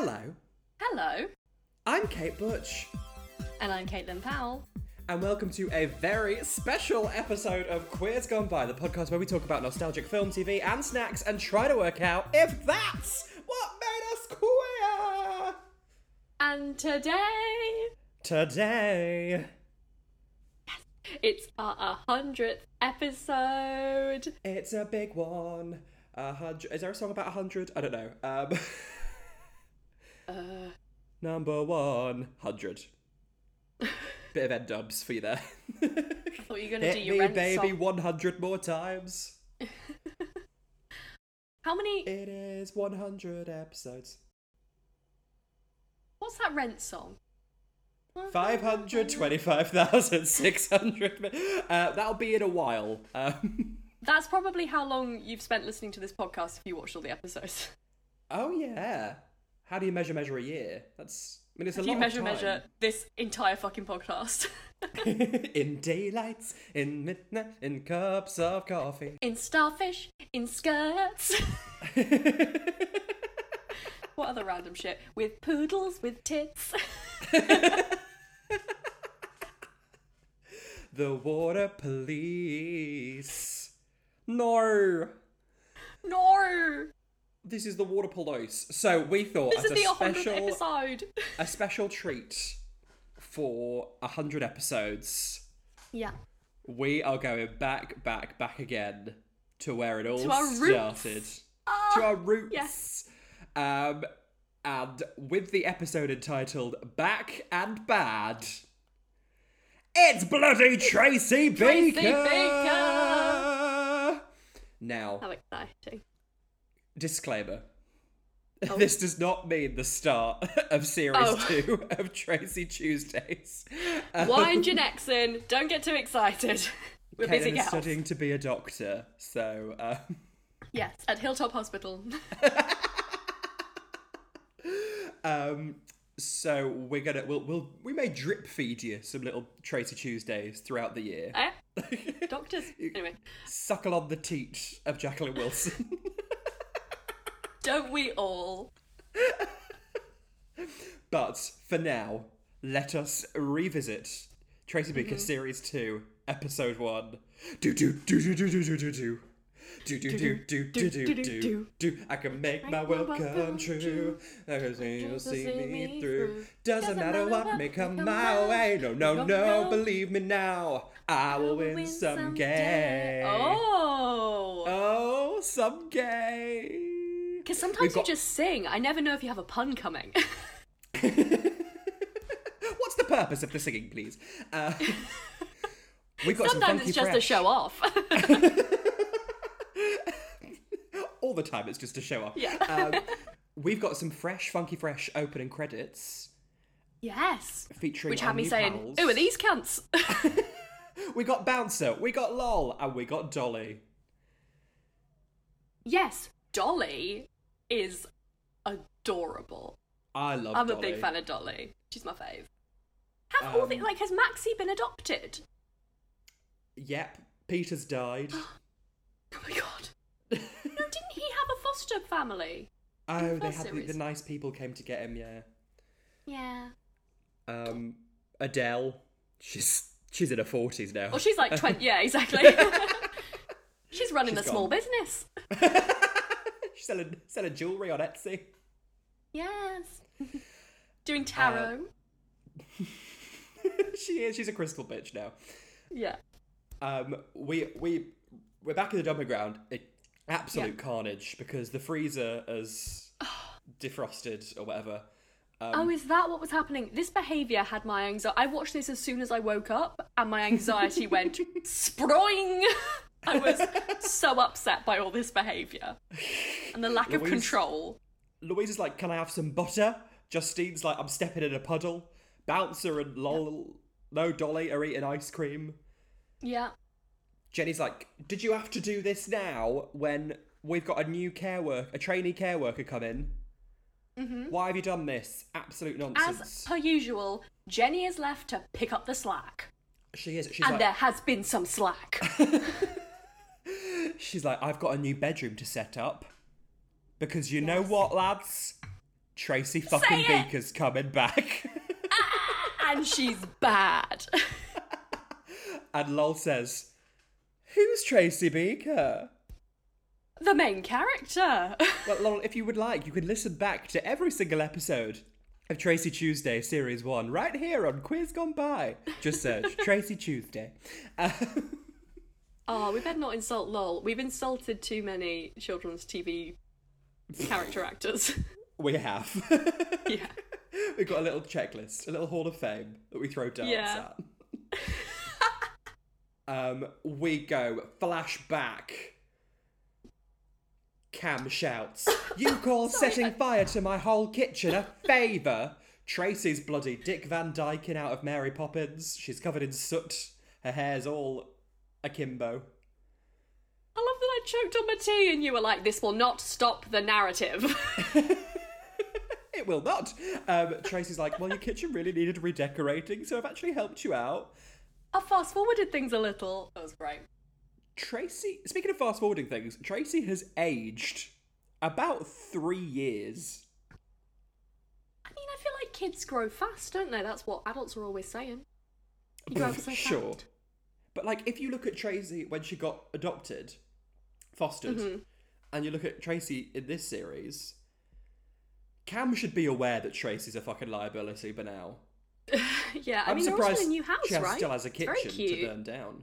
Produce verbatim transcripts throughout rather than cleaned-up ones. Hello. Hello. I'm Kate Butch. And I'm Caitlin Powell. And welcome to a very special episode of Queers Gone By, the podcast where we talk about nostalgic film, T V, and snacks and try to work out if that's what made us queer. And today... Today... It's our one hundredth episode. It's a big one. A hundred. Is there a song about one hundred? I don't know. Um... uh... Number one, one hundred. Bit of end dubs for you there. I thought you were going to do your Rent baby, song. Hit me, baby, one hundred more times. How many? It is one hundred episodes. What's that Rent song? five hundred twenty-five thousand six hundred. Uh, that'll be in a while. Um... That's probably how long you've spent listening to this podcast if you watched all the episodes. Oh, yeah. How do you measure measure a year? That's, I mean, it's a lot of time. How do you measure measure this entire fucking podcast? In daylights, in midnight, in cups of coffee. In starfish, in skirts. What other random shit? With poodles, with tits. The water police. No. No. This is the water police. So we thought this as is a the special episode, a special treat for a hundred episodes. Yeah, we are going back, back, back again to where it all to our started, roots. Uh, to our roots. Yes. Um, and with the episode entitled "Back and Bad," it's bloody Tracy Beaker. Tracy Beaker. Now, how exciting! Disclaimer. Oh. This does not mean the start of series oh. two of Tracy Tuesdays. Um, Wind your necks in. Don't get too excited. We're busy girls. Studying to be a doctor, so... Um... Yes, at Hilltop Hospital. um, so we're gonna... We'll, we'll, we may drip feed you some little Tracy Tuesdays throughout the year. Eh? Doctors? Anyway. Suckle on the teat of Jacqueline Wilson. Don't we all? But for now, let us revisit Tracy Beaker mm-hmm. Series two, Episode one. Do do do do do do do do do do do do do do do do do. I can make my world come true. I can see you'll see me through. Doesn't matter what may come my way. No no no, believe me now. I will win someday. Oh oh, someday. Because sometimes got... you just sing. I never know if you have a pun coming. What's the purpose of the singing, please? Uh, we've got sometimes some it's just fresh. A show off. All the time it's just a show off. Yeah. Um, we've got some fresh, funky, fresh opening credits. Yes. Featuring which had me saying, "Ooh, are these cunts?" We got Bouncer, we got Lol, and we got Dolly. Yes, Dolly is adorable. I love I'm Dolly. I'm a big fan of Dolly. She's my fave. Have um, all the, like, has Maxie been adopted? Yep. Peter's died. Oh my god. No, didn't he have a foster family? Oh, the they had the, the nice people came to get him, yeah. Yeah. Um, Adele. She's she's in her forties now. Well, she's like twenty. Yeah, exactly. She's running she's a gone. small business. She's selling, selling jewellery on Etsy. Yes. Doing tarot. Um, she is. She's a crystal bitch now. Yeah. Um, we, we, we're back in the dumping ground. It, absolute yeah. carnage because the freezer has defrosted or whatever. Um, oh, is that what was happening? This behaviour had my anxiety. I watched this as soon as I woke up and my anxiety went sprawling. I was so upset by all this behaviour and the lack Louise, of control. Louise is like, "Can I have some butter?" Justine's like, "I'm stepping in a puddle." Bouncer and Lol, yeah. no Dolly are eating ice cream. Yeah. Jenny's like, "Did you have to do this now when we've got a new care worker, a trainee care worker come in? Mm-hmm. Why have you done this? Absolute nonsense." As per usual, Jenny is left to pick up the slack. She is. She's and like, there has been some slack. She's like, "I've got a new bedroom to set up. Because you yes. know what, lads? Tracy fucking Beaker's coming back. Ah, and she's bad. And Lol says, who's Tracy Beaker? The main character. Well, Lol, if you would like, you can listen back to every single episode of Tracy Tuesday Series one right here on Queers Gone By. Just search Tracy Tuesday. Um, oh, we better not insult Lol. We've insulted too many children's T V character actors. We have. Yeah. We've got a little checklist, a little Hall of Fame that we throw darts yeah. at. Um, we go flashback. Cam shouts, you call Sorry, setting I... fire to my whole kitchen a favour? Tracy's bloody Dick Van Dyke out of Mary Poppins. She's covered in soot. Her hair's all akimbo. I love that I choked on my tea and you were like, this will not stop the narrative. It will not. Um, Tracy's like, well, your kitchen really needed redecorating, so I've actually helped you out. I fast-forwarded things a little. That was great. Tracy, speaking of fast-forwarding things, Tracy has aged about three years. I mean, I feel like kids grow fast, don't they? That's what adults are always saying. You grow so sure. Fast. But, like, if you look at Tracy when she got adopted, fostered, mm-hmm. and you look at Tracy in this series, Cam should be aware that Tracy's a fucking liability by now. Yeah, I I'm mean, surprised in a new house, she has, right? still has a kitchen to burn down.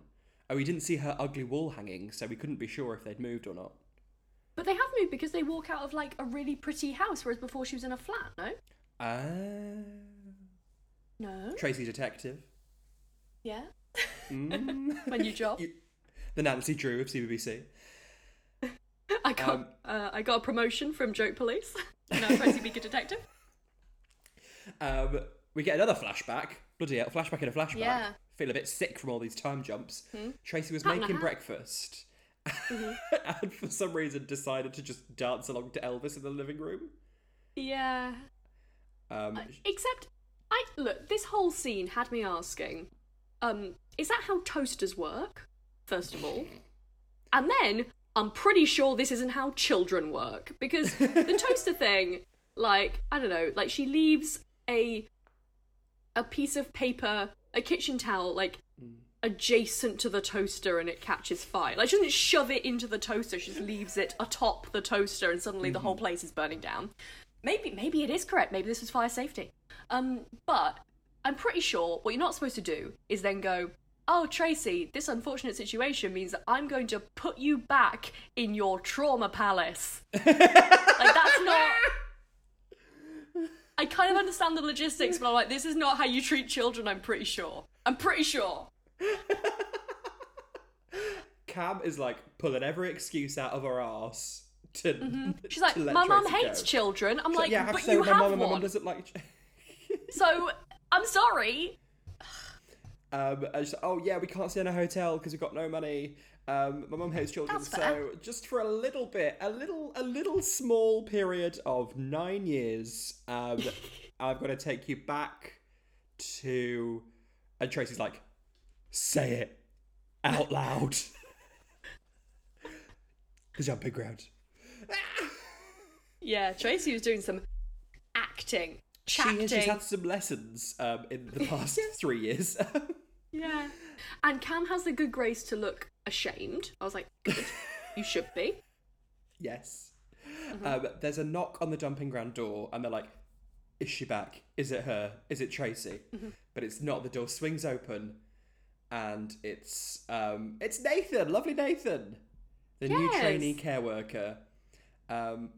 Oh, we didn't see her ugly wall hanging, so we couldn't be sure if they'd moved or not. But they have moved because they walk out of, like, a really pretty house, whereas before she was in a flat, no? Uh... No. Tracy Detective. Yeah. Mm. My new job. You... The Nancy Drew of C B B C. I got, um, uh, I got a promotion from Joke Police. Now Tracy Beaker Detective. Um... We get another flashback. Bloody hell, flashback in a flashback. Yeah. Feel a bit sick from all these time jumps. Hmm? Tracy was Pat making breakfast mm-hmm. and for some reason decided to just dance along to Elvis in the living room. Yeah. Um, uh, except, I look, this whole scene had me asking, um, is that how toasters work, first of all? And then, I'm pretty sure this isn't how children work. Because the toaster thing, like, I don't know, like she leaves a... a piece of paper, a kitchen towel, like, mm. adjacent to the toaster and it catches fire. Like, she doesn't shove it into the toaster, she just leaves it atop the toaster and suddenly mm-hmm. the whole place is burning down. Maybe maybe it is correct, maybe this was fire safety. Um, but I'm pretty sure what you're not supposed to do is then go, oh, Tracy, this unfortunate situation means that I'm going to put you back in your trauma palace. Like, that's not... I kind of understand the logistics, but I'm like, this is not how you treat children, I'm pretty sure. I'm pretty sure. Cam is, like, pulling every excuse out of her arse to mm-hmm. She's like, my mum hates go. children. I'm She's like, like yeah, but so you my have mom, one. My mum doesn't like... So, I'm sorry. Um, and she's like, oh, yeah, we can't stay in a hotel because we've got no money. Um, my mum hates children, That's so fair. Just for a little bit, a little, a little small period of nine years, um, I'm going to take you back to... And Tracy's like, say it out loud. The jumping ground. Yeah, Tracy was doing some acting, chatting. She has just had some lessons um, in the past yeah. three years. Yeah. And Cam has the good grace to look ashamed. I was like, good. You should be. Yes. Mm-hmm. Um, there's a knock on the dumping ground door and they're like, is she back? Is it her? Is it Tracy? Mm-hmm. But it's not. The door swings open and it's um, it's Nathan. Lovely Nathan. The yes. new trainee care worker. Um,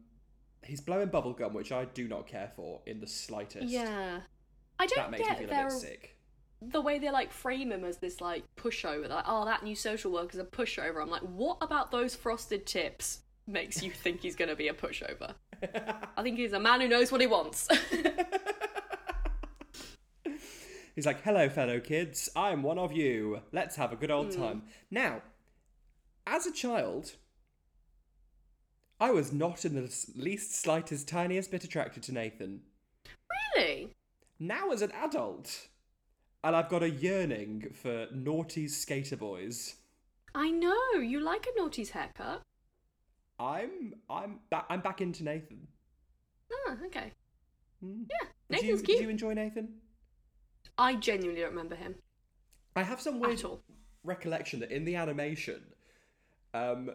he's blowing bubblegum, which I do not care for in the slightest. Yeah. I don't That makes get me feel they're... a bit sick. The way they, like, frame him as this, like, pushover. Like, oh, that new social worker's a pushover. I'm like, what about those frosted tips makes you think he's going to be a pushover? I think he's a man who knows what he wants. He's like, hello, fellow kids. I'm one of you. Let's have a good old mm. time. Now, as a child, I was not in the least, slightest, tiniest bit attracted to Nathan. Really? Now, as an adult... And I've got a yearning for naughty skater boys. I know, you like a naughty's haircut. I'm I'm ba- I'm back into Nathan. Oh, okay. Mm. Yeah, Nathan's did you, cute. Did you enjoy Nathan? I genuinely don't remember him. I have some weird recollection that in the animation, um,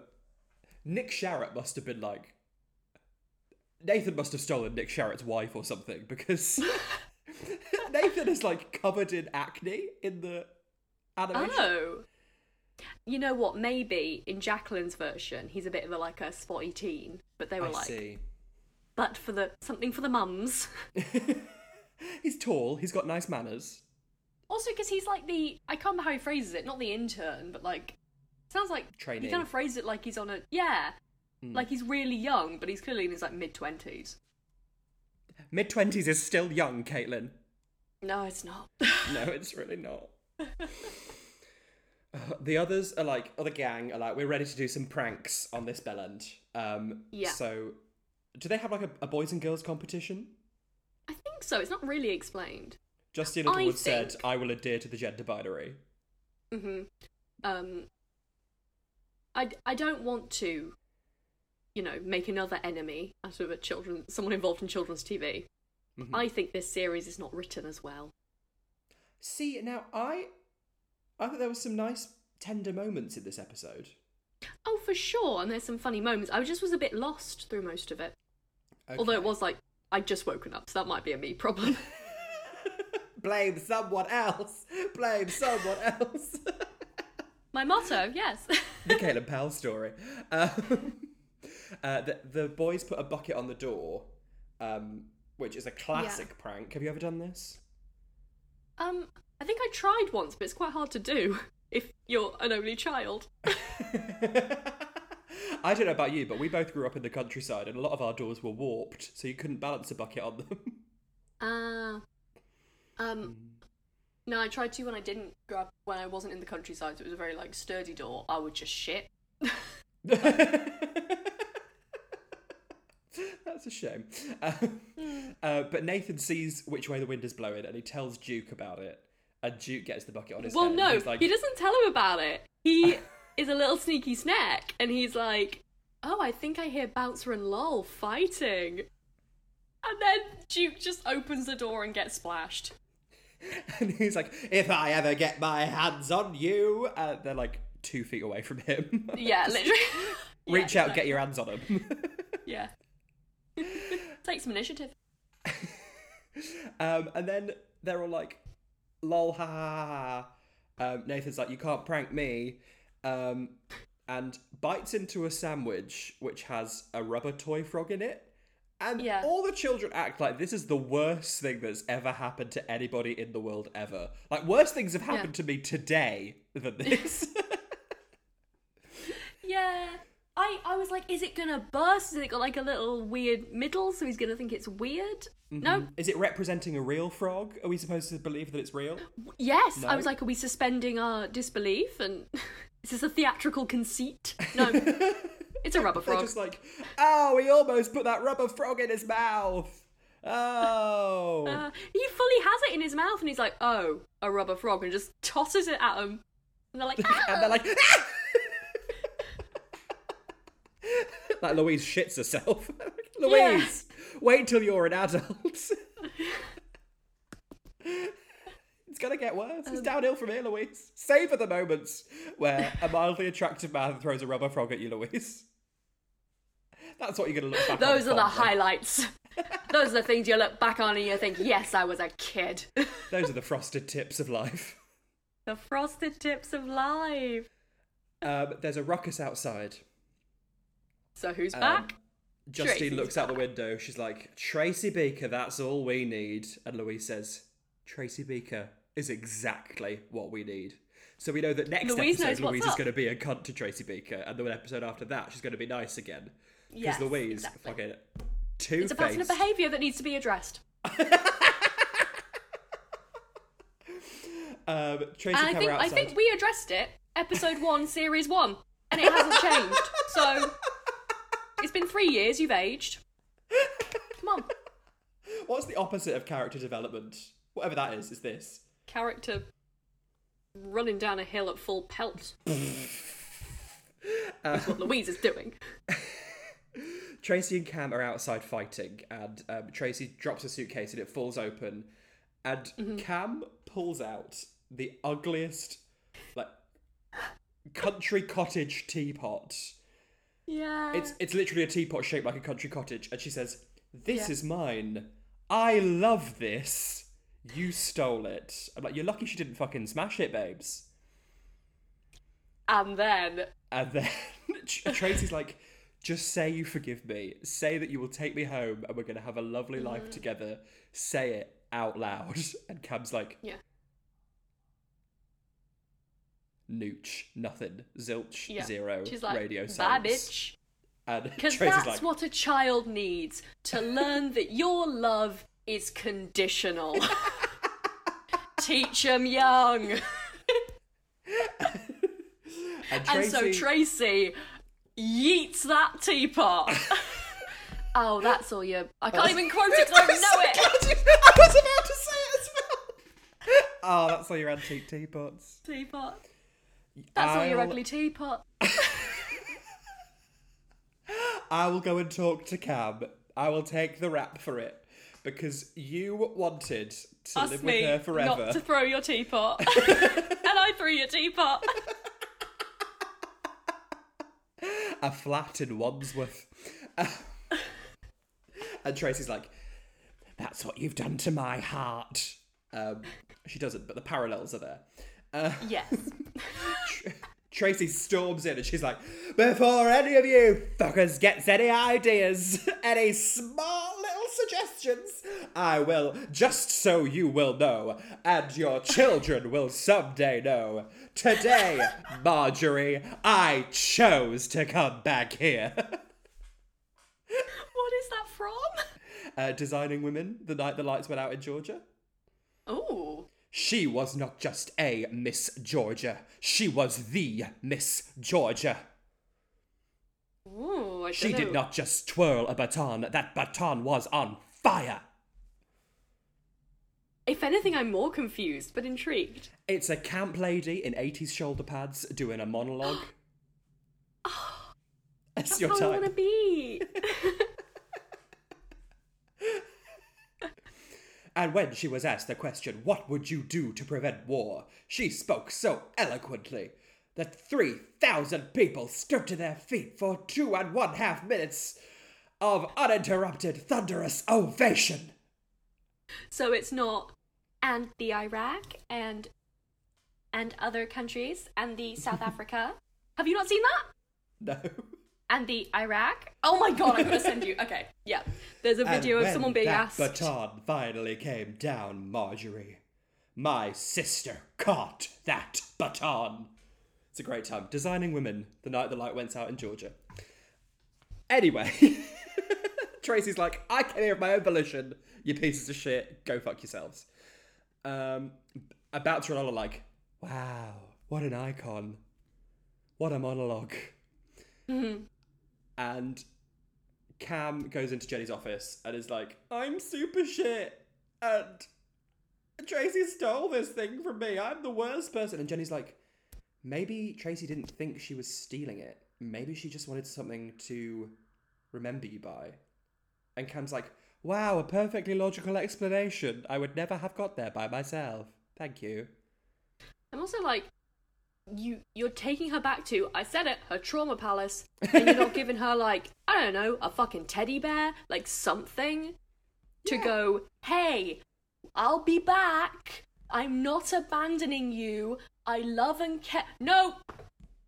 Nick Sharratt must have been like... Nathan must have stolen Nick Sharratt's wife or something, because Nathan is like covered in acne in the animation. Oh. You know what? Maybe in Jacqueline's version, he's a bit of a, like a spotty teen, but they were I like, see. But for the something for the mums. He's tall. He's got nice manners. Also, because he's like the I can't remember how he phrases it. Not the intern, but like sounds like trainee. He kind of phrases it like he's on a yeah, mm. like he's really young, but he's clearly in his like mid twenties. Mid twenties is still young, Caitlin. No, it's not. No, it's really not. Uh, the others are like, or the gang are like, we're ready to do some pranks on this bellend. Um, yeah. So, do they have like a, a boys and girls competition? I think so. It's not really explained. Justin Edwards think... said, I will adhere to the gender binary. Mm-hmm. Um, I, I don't want to, you know, make another enemy out of a children, someone involved in children's T V. Mm-hmm. I think this series is not written as well. See, now I... I thought there were some nice, tender moments in this episode. Oh, for sure. And there's some funny moments. I just was a bit lost through most of it. Okay. Although it was like, I'd just woken up, so that might be a me problem. Blame someone else. Blame someone else. My motto, yes. The Caitlin Powell story. Um, uh, the, the boys put a bucket on the door, um, which is a classic yeah. prank. Have you ever done this? Um... I think I tried once, but it's quite hard to do if you're an only child. I don't know about you, but we both grew up in the countryside and a lot of our doors were warped, so you couldn't balance a bucket on them. Ah. Uh, um, mm. No, I tried to when I didn't grow up, when I wasn't in the countryside, so it was a very, like, sturdy door. I would just shit. That's a shame. Uh, mm. uh, but Nathan sees which way the wind is blowing and he tells Duke about it. And Duke gets the bucket on his well, head. Well, no, like, he doesn't tell him about it. He is a little sneaky snack, and he's like, oh, I think I hear Bouncer and Lol fighting. And then Duke just opens the door and gets splashed. And he's like, if I ever get my hands on you. Uh, they're like two feet away from him. Yeah, literally. Reach yeah, out, no. Get your hands on him. Yeah. Take some initiative. um, and then they're all like, lol, ha ha ha ha. Um, Nathan's like, you can't prank me. Um, and bites into a sandwich which has a rubber toy frog in it. And yeah. all the children act like this is the worst thing that's ever happened to anybody in the world ever. Like, worse things have happened yeah. to me today than this. yeah. I, I was like, is it going to burst? Is it got like a little weird middle, so he's going to think it's weird? Mm-hmm. No. Is it representing a real frog? Are we supposed to believe that it's real? Yes. No. I was like, are we suspending our disbelief? And is this a theatrical conceit? No. It's a rubber frog. They're just like, oh, he almost put that rubber frog in his mouth. Oh. uh, he fully has it in his mouth and he's like, oh, a rubber frog, and just tosses it at him. And they're like, oh. And they're like, ah! Like Louise shits herself. Louise, yeah. wait till you're an adult. It's going to get worse. Um, it's downhill from here, Louise. Savour the moments where a mildly attractive man throws a rubber frog at you, Louise. That's what you're going to look back Those on. Those are the then. highlights. Those are the things you look back on and you think, yes, I was a kid. Those are the frosted tips of life. The frosted tips of life. Um, there's a ruckus outside. So who's um, back? Justine Tracy's looks back. Out the window. She's like, Tracy Beaker, that's all we need. And Louise says, Tracy Beaker is exactly what we need. So we know that next Louise episode, Louise is going to be a cunt to Tracy Beaker. And the episode after that, she's going to be nice again. Because yes, Louise, exactly. fucking two-faced. It's a pattern of behaviour that needs to be addressed. um, Tracy and I think, I think we addressed it. Episode one, series one. And it hasn't changed. So... It's been three years, you've aged. Come on. What's the opposite of character development? Whatever that is, is this. Character running down a hill at full pelt. That's um, what Louise is doing. Tracy and Cam are outside fighting, and um, Tracy drops a suitcase and it falls open, and mm-hmm. Cam pulls out the ugliest, like, country cottage teapot. Yeah. It's it's literally a teapot shaped like a country cottage, and she says, "This yeah. is mine. I love this. You stole it." I'm like, you're lucky she didn't fucking smash it, babes. And then... And then Tracy's like, "Just say you forgive me. Say that you will take me home and we're going to have a lovely mm. life together. Say it out loud." And Cam's like... Yeah. Nooch. Nothing. Zilch. Yeah. Zero. She's like, radio silence. Because that's like, what a child needs, to learn that your love is conditional. Teach them young. and, Tracy... and so Tracy yeets that teapot. Oh, that's all you... I can't even quote it because I don't know it. I was about to say it as well. Oh, that's all your antique teapots. Teapot. That's I'll... all your ugly teapot. I will go and talk to Cam. I will take the rap for it. Because you wanted to Ask live with her forever. Not to throw your teapot. And I threw your teapot. A flat in Wandsworth. And Tracy's like, "That's what you've done to my heart." Um, she doesn't, but the parallels are there. Uh, yes. Tracy storms in and she's like, "Before any of you fuckers gets any ideas, any small little suggestions, I will, just so you will know, and your children will someday know, today, Marjorie, I chose to come back here." What is that from? Uh, Designing Women, the night the lights went out in Georgia. Ooh. "She was not just a Miss Georgia. She was the Miss Georgia. Ooh, I she know. Did not just twirl a baton. That baton was on fire." If anything, I'm more confused, but intrigued. It's a camp lady in eighties shoulder pads doing a monologue. Oh, that's that's your how time. I want to be. "And when she was asked the question, 'What would you do to prevent war?' she spoke so eloquently that three thousand people stood to their feet for two and one half minutes of uninterrupted thunderous ovation." So it's not, "and the Iraq, and and other countries, and the South Africa." Have you not seen that? No. "And the Iraq." Oh my god, I'm going to send you. Okay, yeah. There's a video of someone being asked. "And when that baton finally came down, Marjorie, my sister caught that baton." It's a great time. Designing Women, the night the light went out in Georgia. Anyway, Tracy's like, "I came here of my own volition. You pieces of shit. Go fuck yourselves." Um, about to monologue, like, wow, what an icon. What a monologue. Mm-hmm. And Cam goes into Jenny's office and is like, "I'm super shit, and Tracy stole this thing from me. I'm the worst person." And Jenny's like, "Maybe Tracy didn't think she was stealing it. Maybe she just wanted something to remember you by." And Cam's like, "Wow, a perfectly logical explanation. I would never have got there by myself. Thank you." I'm also like, You, you're taking her back to, I said it, her trauma palace, and you're not giving her, like, I don't know, a fucking teddy bear, like something to yeah. go, "Hey, I'll be back. I'm not abandoning you. I love and care." No.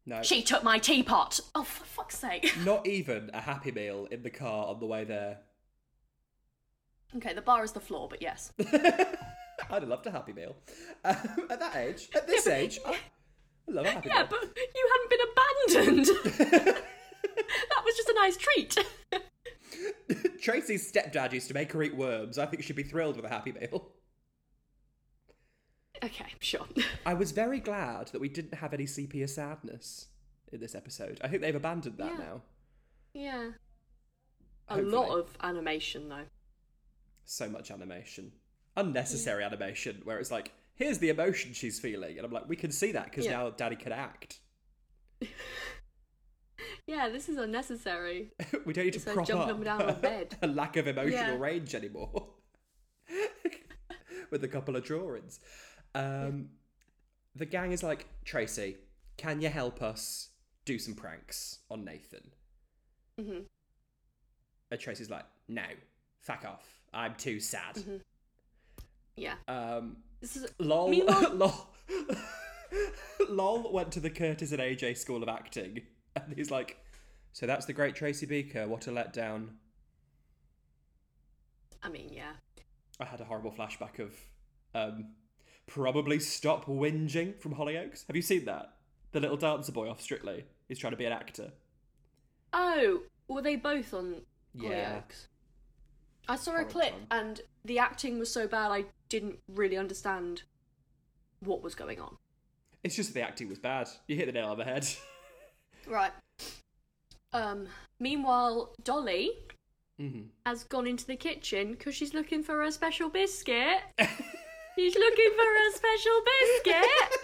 No. She took my teapot. Oh, for fuck's sake. Not even a Happy Meal in the car on the way there. Okay, the bar is the floor, but yes. I'd have loved a Happy Meal. Um, at that age, at this age... I- I love that. Yeah, but you hadn't been abandoned. That was just a nice treat. Tracy's stepdad used to make her eat worms. I think she'd be thrilled with a Happy Meal. Okay, sure. I was very glad that we didn't have any sepia sadness in this episode. I think they've abandoned that yeah. now. Yeah. Hopefully. A lot of animation, though. So much animation. Unnecessary yeah. animation, where it's like, here's the emotion she's feeling. And I'm like, we can see that because yeah. now Daddy can act. yeah, this is unnecessary. We don't need it's to prop like jumping up, up down her, on bed. A lack of emotional yeah. range anymore. With a couple of drawings. Um, the gang is like, Tracy, can you help us do some pranks on Nathan? Mm-hmm. And Tracy's like, no, fuck off. I'm too sad. Mm-hmm. Yeah. Um, this is... Lol. Meanwhile... Lol. Lol went to the Curtis and A J School of Acting, and he's like, so that's the great Tracy Beaker, what a letdown. I mean, yeah. I had a horrible flashback of um, probably stop whinging from Hollyoaks. Have you seen that? The little dancer boy off Strictly. He's trying to be an actor. Oh, were they both on Hollyoaks? Yeah. I saw horrible a clip time. And the acting was so bad I didn't really understand what was going on. It's just that the acting was bad. You hit the nail on the head. Right. Um, meanwhile, Dolly mm-hmm. has gone into the kitchen because she's looking for her special biscuit. She's looking for her special biscuit.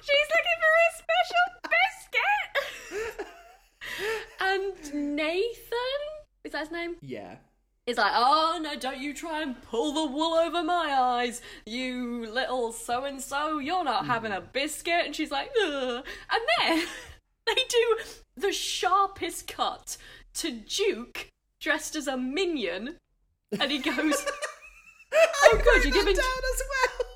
She's looking for her special biscuit. And Nathan, is that his name? Yeah. It's like, oh no, don't you try and pull the wool over my eyes, you little so-and-so, you're not mm. having a biscuit. And she's like, ugh. And then they do the sharpest cut to Duke dressed as a minion. And he goes, oh good, you're giving... down as well.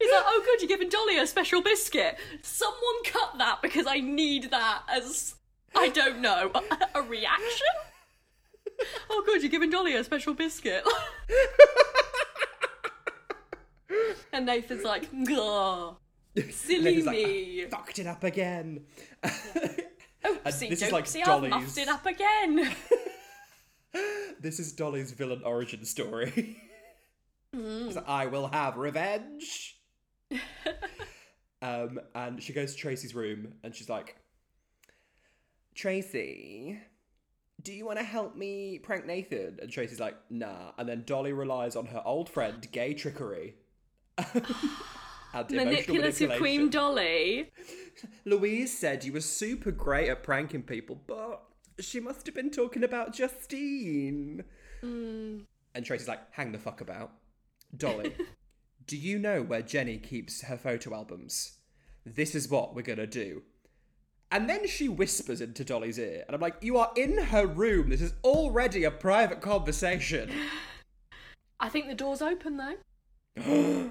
He's like, oh good, you're giving Dolly a special biscuit. Someone cut that because I need that as, I don't know, a, a reaction? Oh god, you're giving Dolly a special biscuit. And Nathan's like, "Gah, silly me." Like, fucked it up again. Yeah. Oh, and see, this is like see, Dolly's... I muffed it up again. This is Dolly's villain origin story. Mm. Like, I will have revenge. um, and she goes to Tracy's room, and she's like, Tracy... do you want to help me prank Nathan? And Tracy's like, nah. And then Dolly relies on her old friend, gay trickery. Manipulative Queen Dolly. Louise said you were super great at pranking people, but she must have been talking about Justine. Mm. And Tracy's like, hang the fuck about. Dolly, do you know where Jenny keeps her photo albums? This is what we're going to do. And then she whispers into Dolly's ear. And I'm like, you are in her room. This is already a private conversation. I think the door's open, though.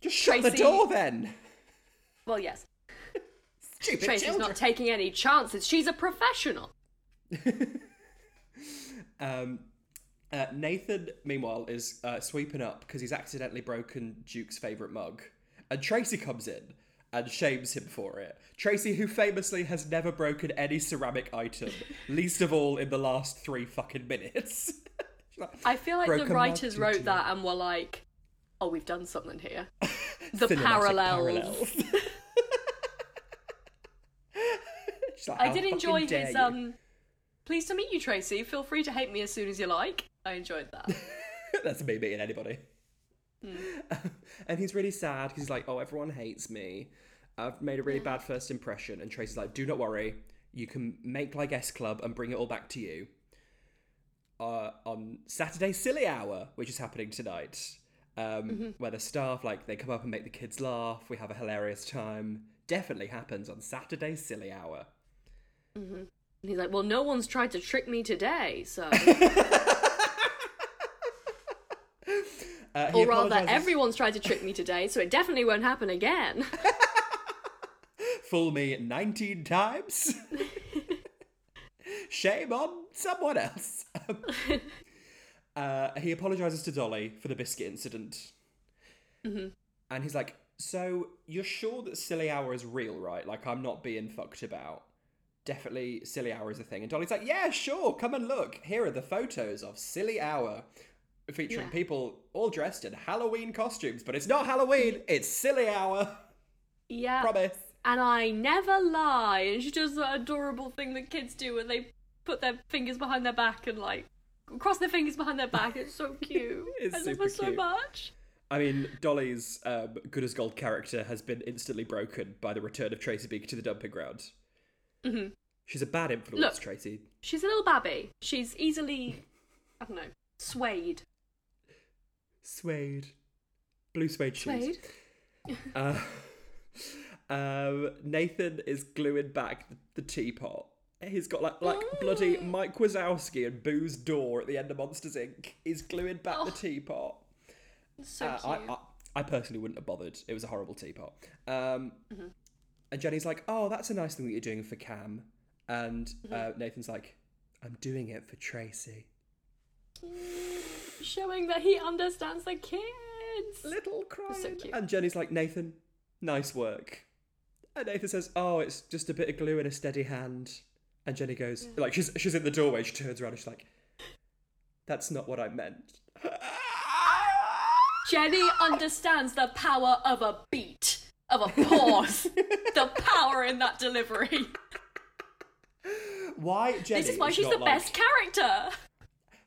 Just shut Tracy... the door, then. Well, yes. Stupid Tracy's children. Not taking any chances. She's a professional. um, uh, Nathan, meanwhile, is uh, sweeping up because he's accidentally broken Duke's favourite mug. And Tracy comes in. And shames him for it. Tracy, who famously has never broken any ceramic item, least of all in the last three fucking minutes. I feel like the writers wrote that and were like, oh, we've done something here. The parallels. parallels. Like, I did enjoy his, um, pleased to meet you, Tracy. Feel free to hate me as soon as you like. I enjoyed that. That's me meeting anybody. Mm. And he's really sad because he's like, oh, everyone hates me. I've made a really yeah. bad first impression. And Tracy's like, do not worry. You can make like S Club and bring it all back to you. Uh, on Saturday Silly Hour, which is happening tonight, um, mm-hmm. where the staff, like, they come up and make the kids laugh. We have a hilarious time. Definitely happens on Saturday Silly Hour. Mm-hmm. And he's like, well, no one's tried to trick me today, so... Uh, or rather, apologizes. Everyone's tried to trick me today, so it definitely won't happen again. Fool me nineteen times. Shame on someone else. uh, he apologises to Dolly for the biscuit incident. Mm-hmm. And he's like, so you're sure that Silly Hour is real, right? Like, I'm not being fucked about. Definitely Silly Hour is a thing. And Dolly's like, yeah, sure, come and look. Here are the photos of Silly Hour. Featuring yeah. people all dressed in Halloween costumes, but it's not Halloween, it's Silly Hour. Yeah. Promise. And I never lie. And she does that adorable thing that kids do when they put their fingers behind their back and, like, cross their fingers behind their back. It's so cute. It's I super love her so cute. Much. I mean, Dolly's um, good as gold character has been instantly broken by the return of Tracy Beaker to the dumping ground. Mm-hmm. She's a bad influence, Look, Tracy. She's a little babby. She's easily, I don't know, swayed. Suede. Blue suede shoes. Suede. uh, um, Nathan is gluing back the, the teapot. He's got like like oh. bloody Mike Wazowski and Boo's door at the end of Monsters, Incorporated. He's gluing back oh. the teapot. So uh, cute. I, I, I personally wouldn't have bothered. It was a horrible teapot. Um, mm-hmm. And Jenny's like, oh, that's a nice thing that you're doing for Cam. And mm-hmm. uh, Nathan's like, I'm doing it for Tracy. Showing that he understands the kids. Little crying. So and Jenny's like, Nathan, nice work. And Nathan says, oh, it's just a bit of glue in a steady hand. And Jenny goes, yeah. like, she's she's in the doorway, she turns around and she's like, that's not what I meant. Jenny understands the power of a beat, of a pause. The power in that delivery. Why Jenny This is why she's the like... best character.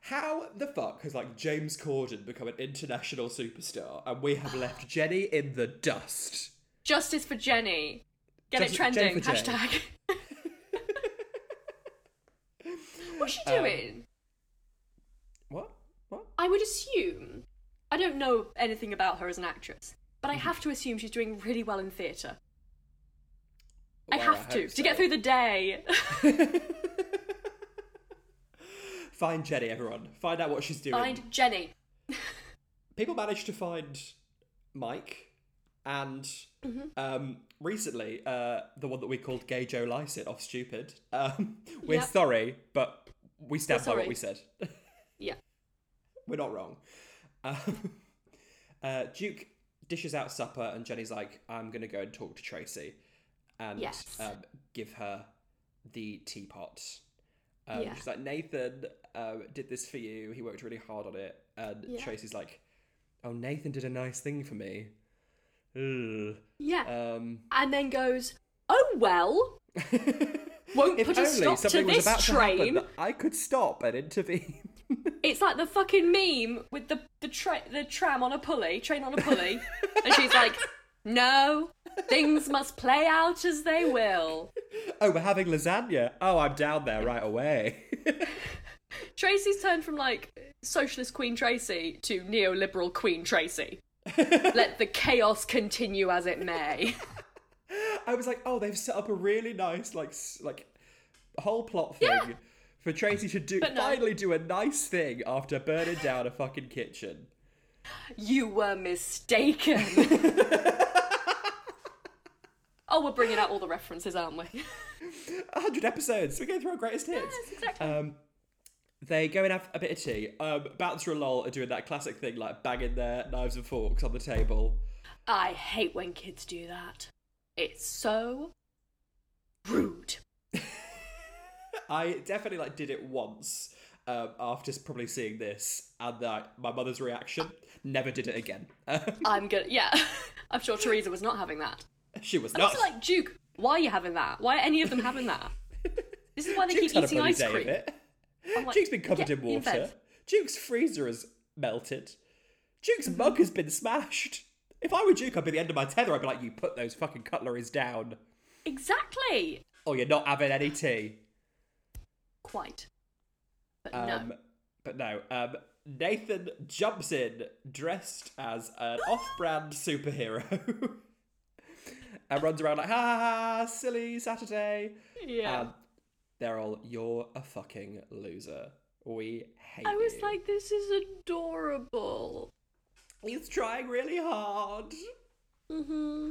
How the fuck has, like, James Corden become an international superstar and we have left Jenny in the dust? Justice for Jenny. Get Justice, it trending. Hashtag. What's she doing? Um, what? What? I would assume... I don't know anything about her as an actress, but I have to assume she's doing really well in theatre. Well, I have I to, so. to get through the day. Find Jenny, everyone. Find out what she's doing. Find Jenny. People managed to find Mike, and mm-hmm. um, recently, uh, the one that we called Gay Joe Lycett off Stupid. Um, we're yep. sorry, but we stand by what we said. Yeah. We're not wrong. Um, uh, Duke dishes out supper, and Jenny's like, I'm going to go and talk to Tracy and yes. um, give her the teapot. Um, yeah. She's like, Nathan um, did this for you. He worked really hard on it. And yeah. Tracy's like, oh, Nathan did a nice thing for me. Ugh. Yeah. Um, and then goes, oh, well. Won't put a stop to this train. To happen, I could stop and intervene. It's like the fucking meme with the the, tra- the tram on a pulley, train on a pulley. And she's like, no, things must play out as they will. Oh, we're having lasagna. Oh, I'm down there right away. Tracy's turned from, like, socialist Queen Tracy to neoliberal Queen Tracy. Let the chaos continue as it may. I was like, oh, they've set up a really nice, like, like whole plot thing. Yeah. For Tracy to do no. finally do a nice thing after burning down a fucking kitchen. You were mistaken. Oh, we're bringing out all the references, aren't we? A hundred episodes. We're going through our greatest hits. Yes, exactly. Um, they go and have a bit of tea. Um, Bouncer and Lol are doing that classic thing, like banging their knives and forks on the table. I hate when kids do that. It's so rude. I definitely like did it once um, after probably seeing this, and uh, my mother's reaction. Never did it again. I'm gonna, yeah. I'm sure Teresa was not having that. She was and not. I was like, Duke, why are you having that? Why are any of them having that? This is why they Duke's keep eating ice cream. Like, Duke's been covered yeah, in water. Duke's freezer has melted. Duke's mm-hmm. mug has been smashed. If I were Duke, I'd be at the end of my tether. I'd be like, you put those fucking cutleries down. Exactly. Or you're not having any tea. Quite. But um, no. But no. Um, Nathan jumps in dressed as an off-brand superhero and runs around like, ha ha ha, silly Saturday. Yeah. And they're all, you're a fucking loser. We hate you. I was you. like, this is adorable. He's trying really hard. Mm-hmm.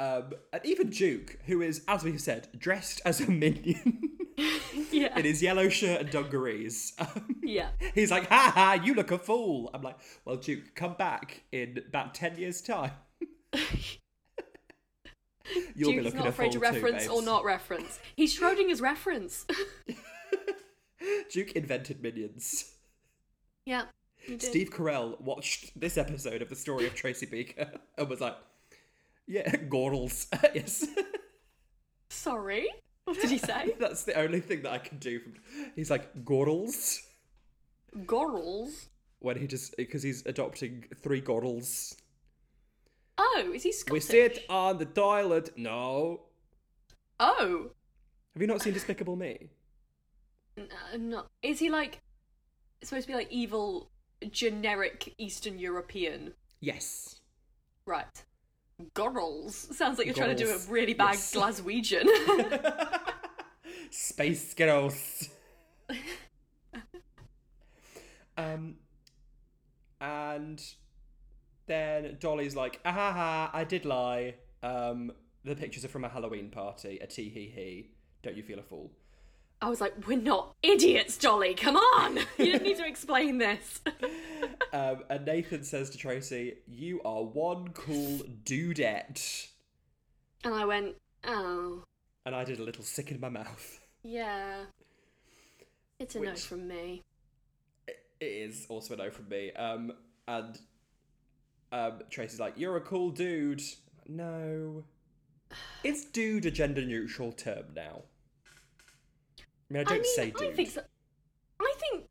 Um, and even Duke, who is, as we've said, dressed as a minion. Yeah. In his yellow shirt and dungarees. Um, yeah. He's like, ha ha, you look a fool. I'm like, well, Duke, come back in about ten years' time. You'll Duke's be looking not a afraid fool to reference too, or not reference. He's Schrodinger's reference. Duke invented minions. Yeah. He did. Steve Carell watched this episode of The Story of Tracy Beaker and was like, yeah, Gordles. Yes. Sorry? What did he say? That's the only thing that I can do. From... He's like, Gordles. Gordles? When he just... Because he's adopting three Gordles. Oh, is he Scottish? We sit on the toilet. No. Oh. Have you not seen Despicable Me? No, I'm not. Is he like supposed to be like evil, generic Eastern European? Yes. Right. Gorals. Sounds like you're Gorals. Trying to do a really bad yes. Glaswegian. Spice Girls. um, and then Dolly's like, ah ha ha, I did lie. Um, the pictures are from a Halloween party, a tee hee hee. Don't you feel a fool? I was like, we're not idiots, Dolly. Come on. You didn't need to explain this. um, and Nathan says to Tracy, you are one cool dudette. And I went, oh. And I did a little sick in my mouth. Yeah. It's a Which, no from me. It is also a no from me. Um, and um, Tracy's like, you're a cool dude. No. Is dude a gender-neutral term now? I mean, I don't I mean, say dude. I think, so. I think,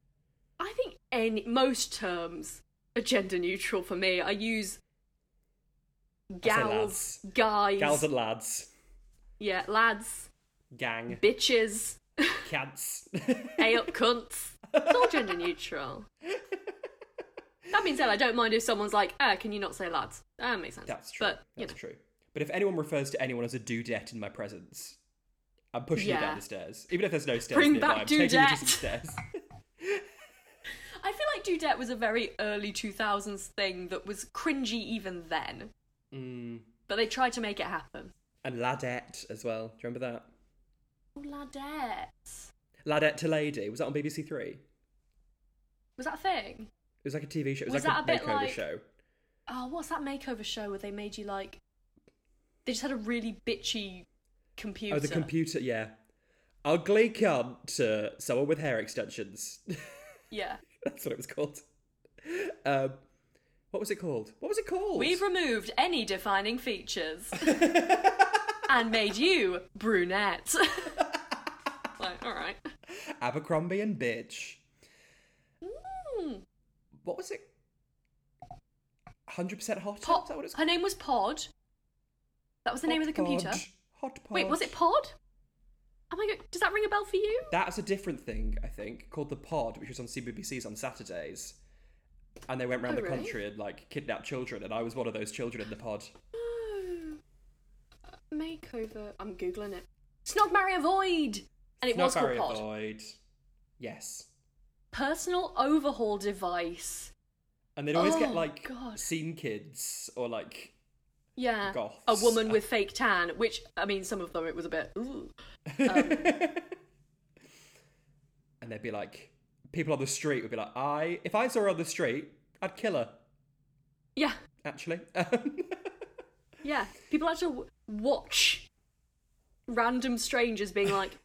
I think any most terms are gender neutral for me. I use gals, I guys, gals and lads. Yeah, lads, gang, bitches, cunts, hey up cunts. It's all gender neutral. That being said, I don't mind if someone's like, "Ah, can you not say lads?" That makes sense. That's true. But, That's you know. true. But if anyone refers to anyone as a dudette in my presence, I'm pushing yeah. you down the stairs. Even if there's no stairs Bring nearby, back I'm dudette. Taking you to some stairs. I feel like dudette was a very early two thousands thing that was cringy even then. Mm. But they tried to make it happen. And ladette as well. Do you remember that? Oh, ladette. Ladette to lady. Was that on B B C Three? Was that a thing? It was like a T V show. It was, was like that a, a makeover like... show. Oh, what's that makeover show where they made you like... They just had a really bitchy... computer. Oh, the computer, yeah. Ugly cunt to someone with hair extensions. Yeah. That's what it was called. Um, what was it called? What was it called? We've removed any defining features. And made you brunette. Like, all right. Abercrombie and bitch. Mm. What was it? one hundred percent hot? Pod- Is that what it's called? Her name was Pod. That was the Pod name of the computer. Pod. Pod pod. Wait, was it Pod? Oh my god, does that ring a bell for you? That's a different thing, I think, called The Pod, which was on C B B C's on Saturdays. And they went around oh, the really? country and, like, kidnapped children, and I was one of those children in the pod. Oh. Makeover. I'm Googling it. Snog, Marry, Avoid! And it Snog, was Marry, called Pod. Avoid. Yes. Personal overhaul device. And they'd always oh, get, like, god. scene kids or, like... Yeah, Goths. A woman with fake tan, which, I mean, some of them, it was a bit, ooh. Um, and they'd be like, people on the street would be like, I, if I saw her on the street, I'd kill her. Yeah. Actually. Yeah, people had to w- watch random strangers being like,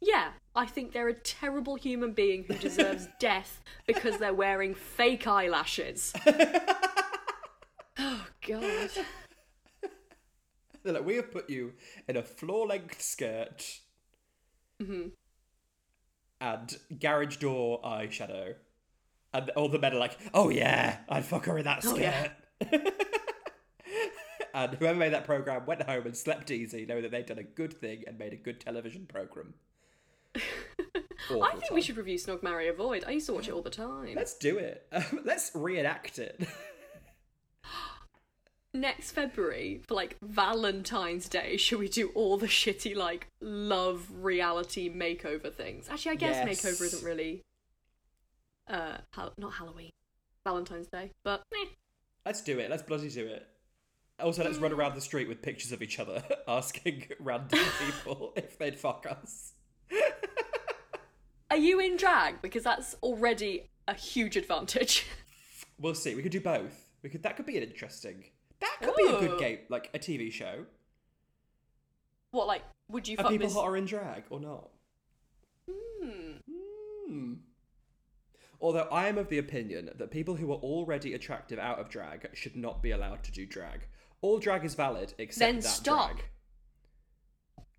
yeah, I think they're a terrible human being who deserves death because they're wearing fake eyelashes. Oh, God. They're like, we have put you in a floor-length skirt mm-hmm. and garage door eyeshadow. And all the men are like, oh, yeah, I'd fuck her in that skirt. Oh, yeah. And whoever made that programme went home and slept easy, knowing that they'd done a good thing and made a good television programme. I think time. we should review Snog, Marry, Avoid. I used to watch it all the time. Let's do it. Um, let's reenact it. Next February, for like Valentine's Day, should we do all the shitty like love reality makeover things? Actually, I guess yes. makeover isn't really uh ha- not Halloween, Valentine's Day, but eh. Let's do it. Let's bloody do it. Also, let's mm. run around the street with pictures of each other, asking random people if they'd fuck us. Are you in drag? Because that's already a huge advantage. We'll see. We could do both. We could that could be an interesting. That could Ooh. be a good game, like a T V show. What, like, would you fuck Are people Miz hot or in drag or not? Hmm. Hmm. Although I am of the opinion that people who are already attractive out of drag should not be allowed to do drag. All drag is valid except then that stop. drag.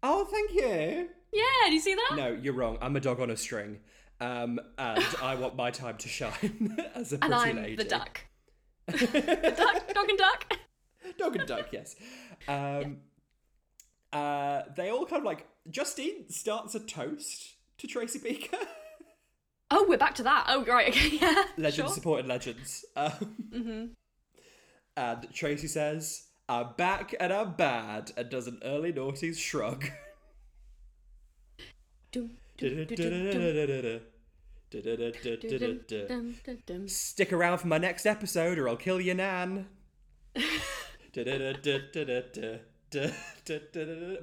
Oh, thank you. Yeah, do you see that? No, you're wrong. I'm a dog on a string. Um, and I want my time to shine as a pretty lady. And I'm lady. the duck. duck, dog and duck. Dog and duck, yes. Um, yeah. Uh, they all kind of like, Justine starts a toast to Tracy Beaker. Oh, we're back to that. Oh, right, okay, yeah. Legends sure. supported legends. Um, mm-hmm. And Tracy says, I'm back and I'm bad, and does an early noughties shrug. Stick around for my next episode or I'll kill your nan.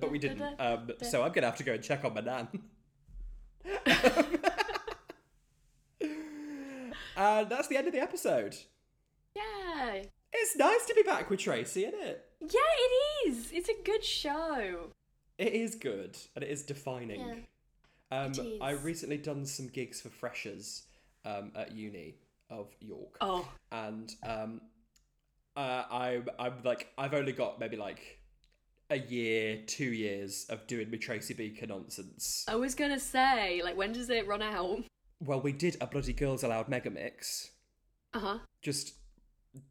But we didn't, um, so I'm going to have to go and check on my nan. And that's the end of the episode. Yay! It's nice to be back with Tracy, isn't it? Yeah, it is. It's a good show. It is good, and it is defining. Yeah. Um, I recently done some gigs for freshers um, at uni of York. Oh. And um, uh, I'm, I'm like, I've only got maybe like a year, two years of doing my Tracy Beaker nonsense. I was going to say, like, when does it run out? Well, we did a bloody Girls Aloud mega mix. Uh-huh. Just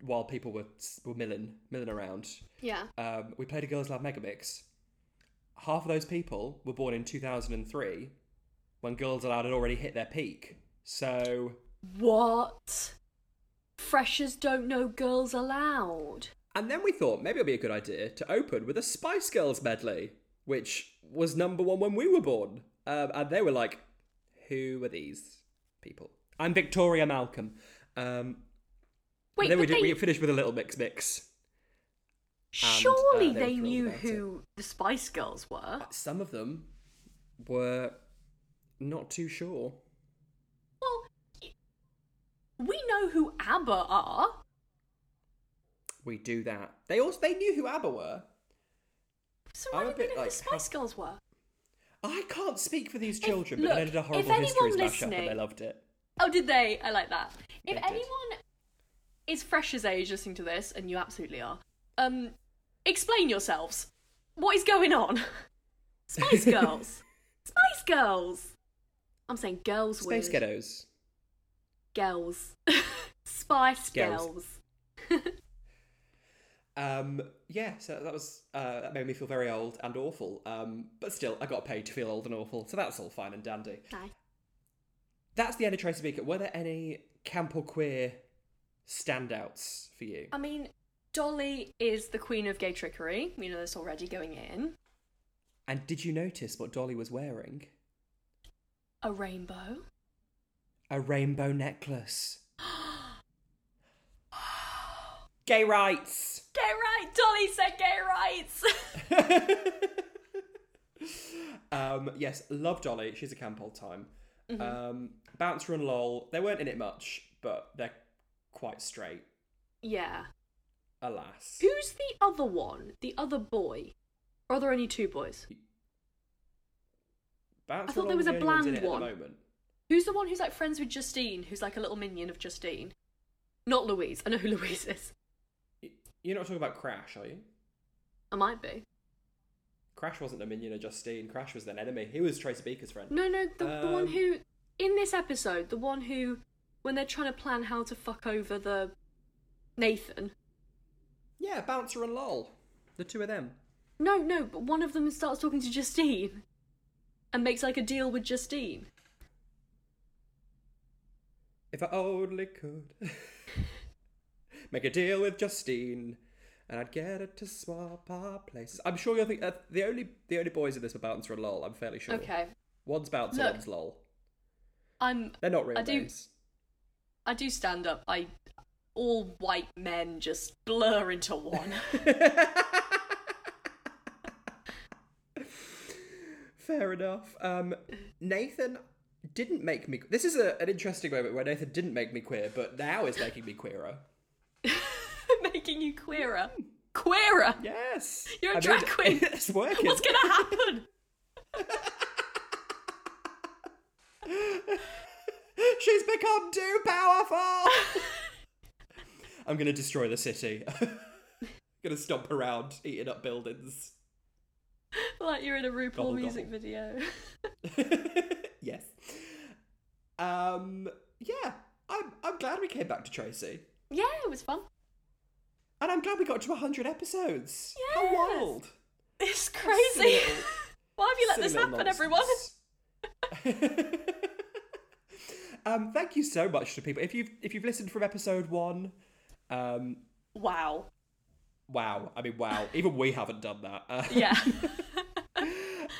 while people were, were milling, milling around. Yeah. Um, we played a Girls Aloud mega mix. Half of those people were born in two thousand three. When Girls Aloud had already hit their peak. So... What? Freshers don't know Girls Aloud. And then we thought maybe it would be a good idea to open with a Spice Girls medley, which was number one when we were born. Um, and they were like, who are these people? I'm Victoria Malcolm. Um, Wait, and then we, did, they... we finished with a little mix mix. Surely and, uh, they, they knew who it. the Spice Girls were. Some of them were... Not too sure. Well, we know who ABBA are. We do that. They also they knew who ABBA were. So why did they know like, who the Spice how... Girls were? I can't speak for these children, if, but look, they did a horrible history mashup and they loved it. Oh, did they? I like that. If they anyone did. is freshers age listening to this, and you absolutely are, um, explain yourselves. What is going on? Spice Girls. Spice Girls. I'm saying girls Space weird. Ghettos. Girls. Spice Girls. Girls. um, yeah, so that was, uh, that made me feel very old and awful. Um, but still, I got paid to feel old and awful, so that's all fine and dandy. Bye. That's the end of Tracy Beaker. Were there any camp or queer standouts for you? I mean, Dolly is the queen of gay trickery. We know this already going in. And did you notice what Dolly was wearing? A rainbow? A rainbow necklace. Gay rights! Gay rights! Dolly said gay rights! um, yes, love Dolly. She's a camp old time. Mm-hmm. Um, Bounce Run Lol. They weren't in it much, but they're quite straight. Yeah. Alas. Who's the other one? The other boy? Or are there only two boys? Bounce I thought there was the a bland one. At the who's the one who's like friends with Justine, who's like a little minion of Justine? Not Louise. I know who Louise is. You're not talking about Crash, are you? I might be. Crash wasn't a minion of Justine. Crash was an enemy. He was Tracy Beaker's friend. No, no, the, um, the one who, in this episode, the one who, when they're trying to plan how to fuck over the Nathan. Yeah, Bouncer and Lol. The two of them. No, no, but one of them starts talking to Justine. And makes, like, a deal with Justine. If I only could make a deal with Justine, and I'd get her to swap our places. I'm sure you'll think that the only, the only boys in this were Bouncer and Lol, I'm fairly sure. Okay. One's Bouncer, Look, one's Lol. I'm... They're not real I names. Do, I do stand up. I all white men just blur into one. Fair enough. Um, Nathan didn't make me... This is a, an interesting moment where Nathan didn't make me queer, but now is making me queerer. Making you queerer? Queerer? Yes. You're a I drag mean, queen. It's working. What's going to happen? She's become too powerful. I'm going to destroy the city. I'm going to stomp around, eating up buildings. Like you're in a RuPaul gobble, music gobble. video. Yes. Um. Yeah. I'm. I'm glad we came back to Tracy. Yeah, it was fun. And I'm glad we got to one hundred episodes. Yes. How wild! It's crazy. Why have you let this happen, nonsense. everyone? um, thank you so much to people. If you've if you've listened from episode one, um, wow, wow. I mean, wow. Even we haven't done that. Uh, yeah,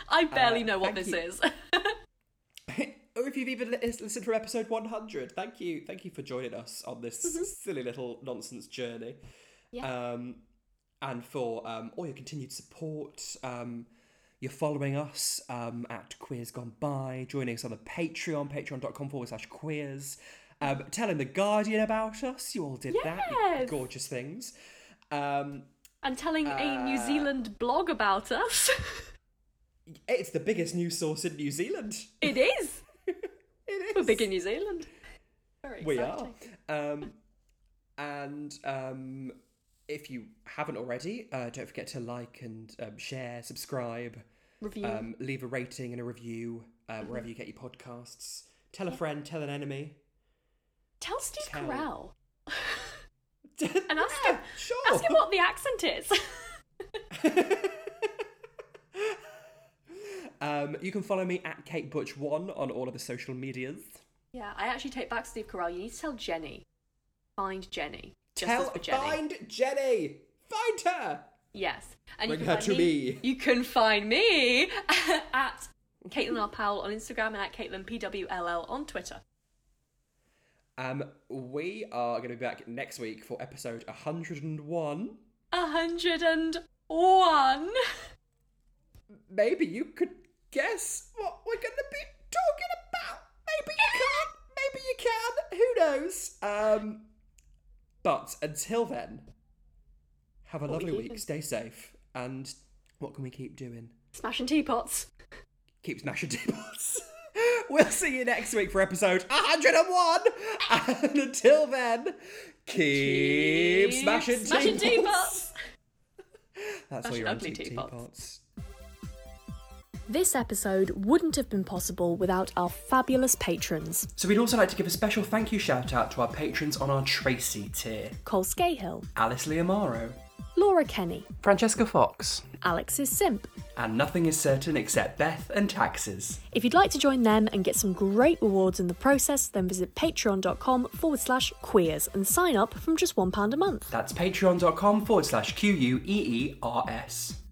I barely uh, know what this you. is. Or if you've even listened from episode one hundred, thank you, thank you for joining us on this mm-hmm. silly little nonsense journey. Yeah. Um, and for um, all your continued support. Um, you're following us um, at Queers Gone By, joining us on the Patreon, patreon.com forward slash queers, um, telling The Guardian about us. You all did yes. that. You gorgeous things. Um, and telling uh, a New Zealand blog about us. It's the biggest news source in New Zealand. It is. It is. We're big in New Zealand. Very we are. Um, and um, if you haven't already, uh, don't forget to like and um, share, subscribe, review, um, leave a rating and a review uh, mm-hmm. wherever you get your podcasts. Tell yeah. a friend, tell an enemy. Tell Steve tell... Carell. And ask yeah, him. Sure. Ask him what the accent is. Um, you can follow me at Kate Butch one on all of the social medias. Yeah, I actually take back Steve Carell. You need to tell Jenny. Find Jenny. Just tell for Jenny. Find Jenny. Find her. Yes. And Bring you can her to me, me. You can find me at Caitlin R. Powell on Instagram and at Caitlin P W L L on Twitter. Um, we are going to be back next week for episode one hundred and one. one hundred and one. Maybe you could guess what we're going to be talking about. Maybe you can. Maybe you can. Who knows? Um, but until then, have a what lovely week. Keeping? Stay safe. And what can we keep doing? Smashing teapots. Keep smashing teapots. We'll see you next week for episode one hundred and one. And until then, keep, keep smashing, smashing teapots. teapots. That's all your antique teapots. teapots. This episode wouldn't have been possible without our fabulous patrons. So we'd also like to give a special thank you shout out to our patrons on our Tracy tier. Cole Scahill, Alice Lee Amaro, Laura Kenny, Francesca Fox, Alex's Simp, and Nothing Is Certain Except Beth and Taxes. If you'd like to join them and get some great rewards in the process, then visit patreon.com forward slash queers and sign up from just one pound a month. That's patreon.com forward slash Q-U-E-E-R-S.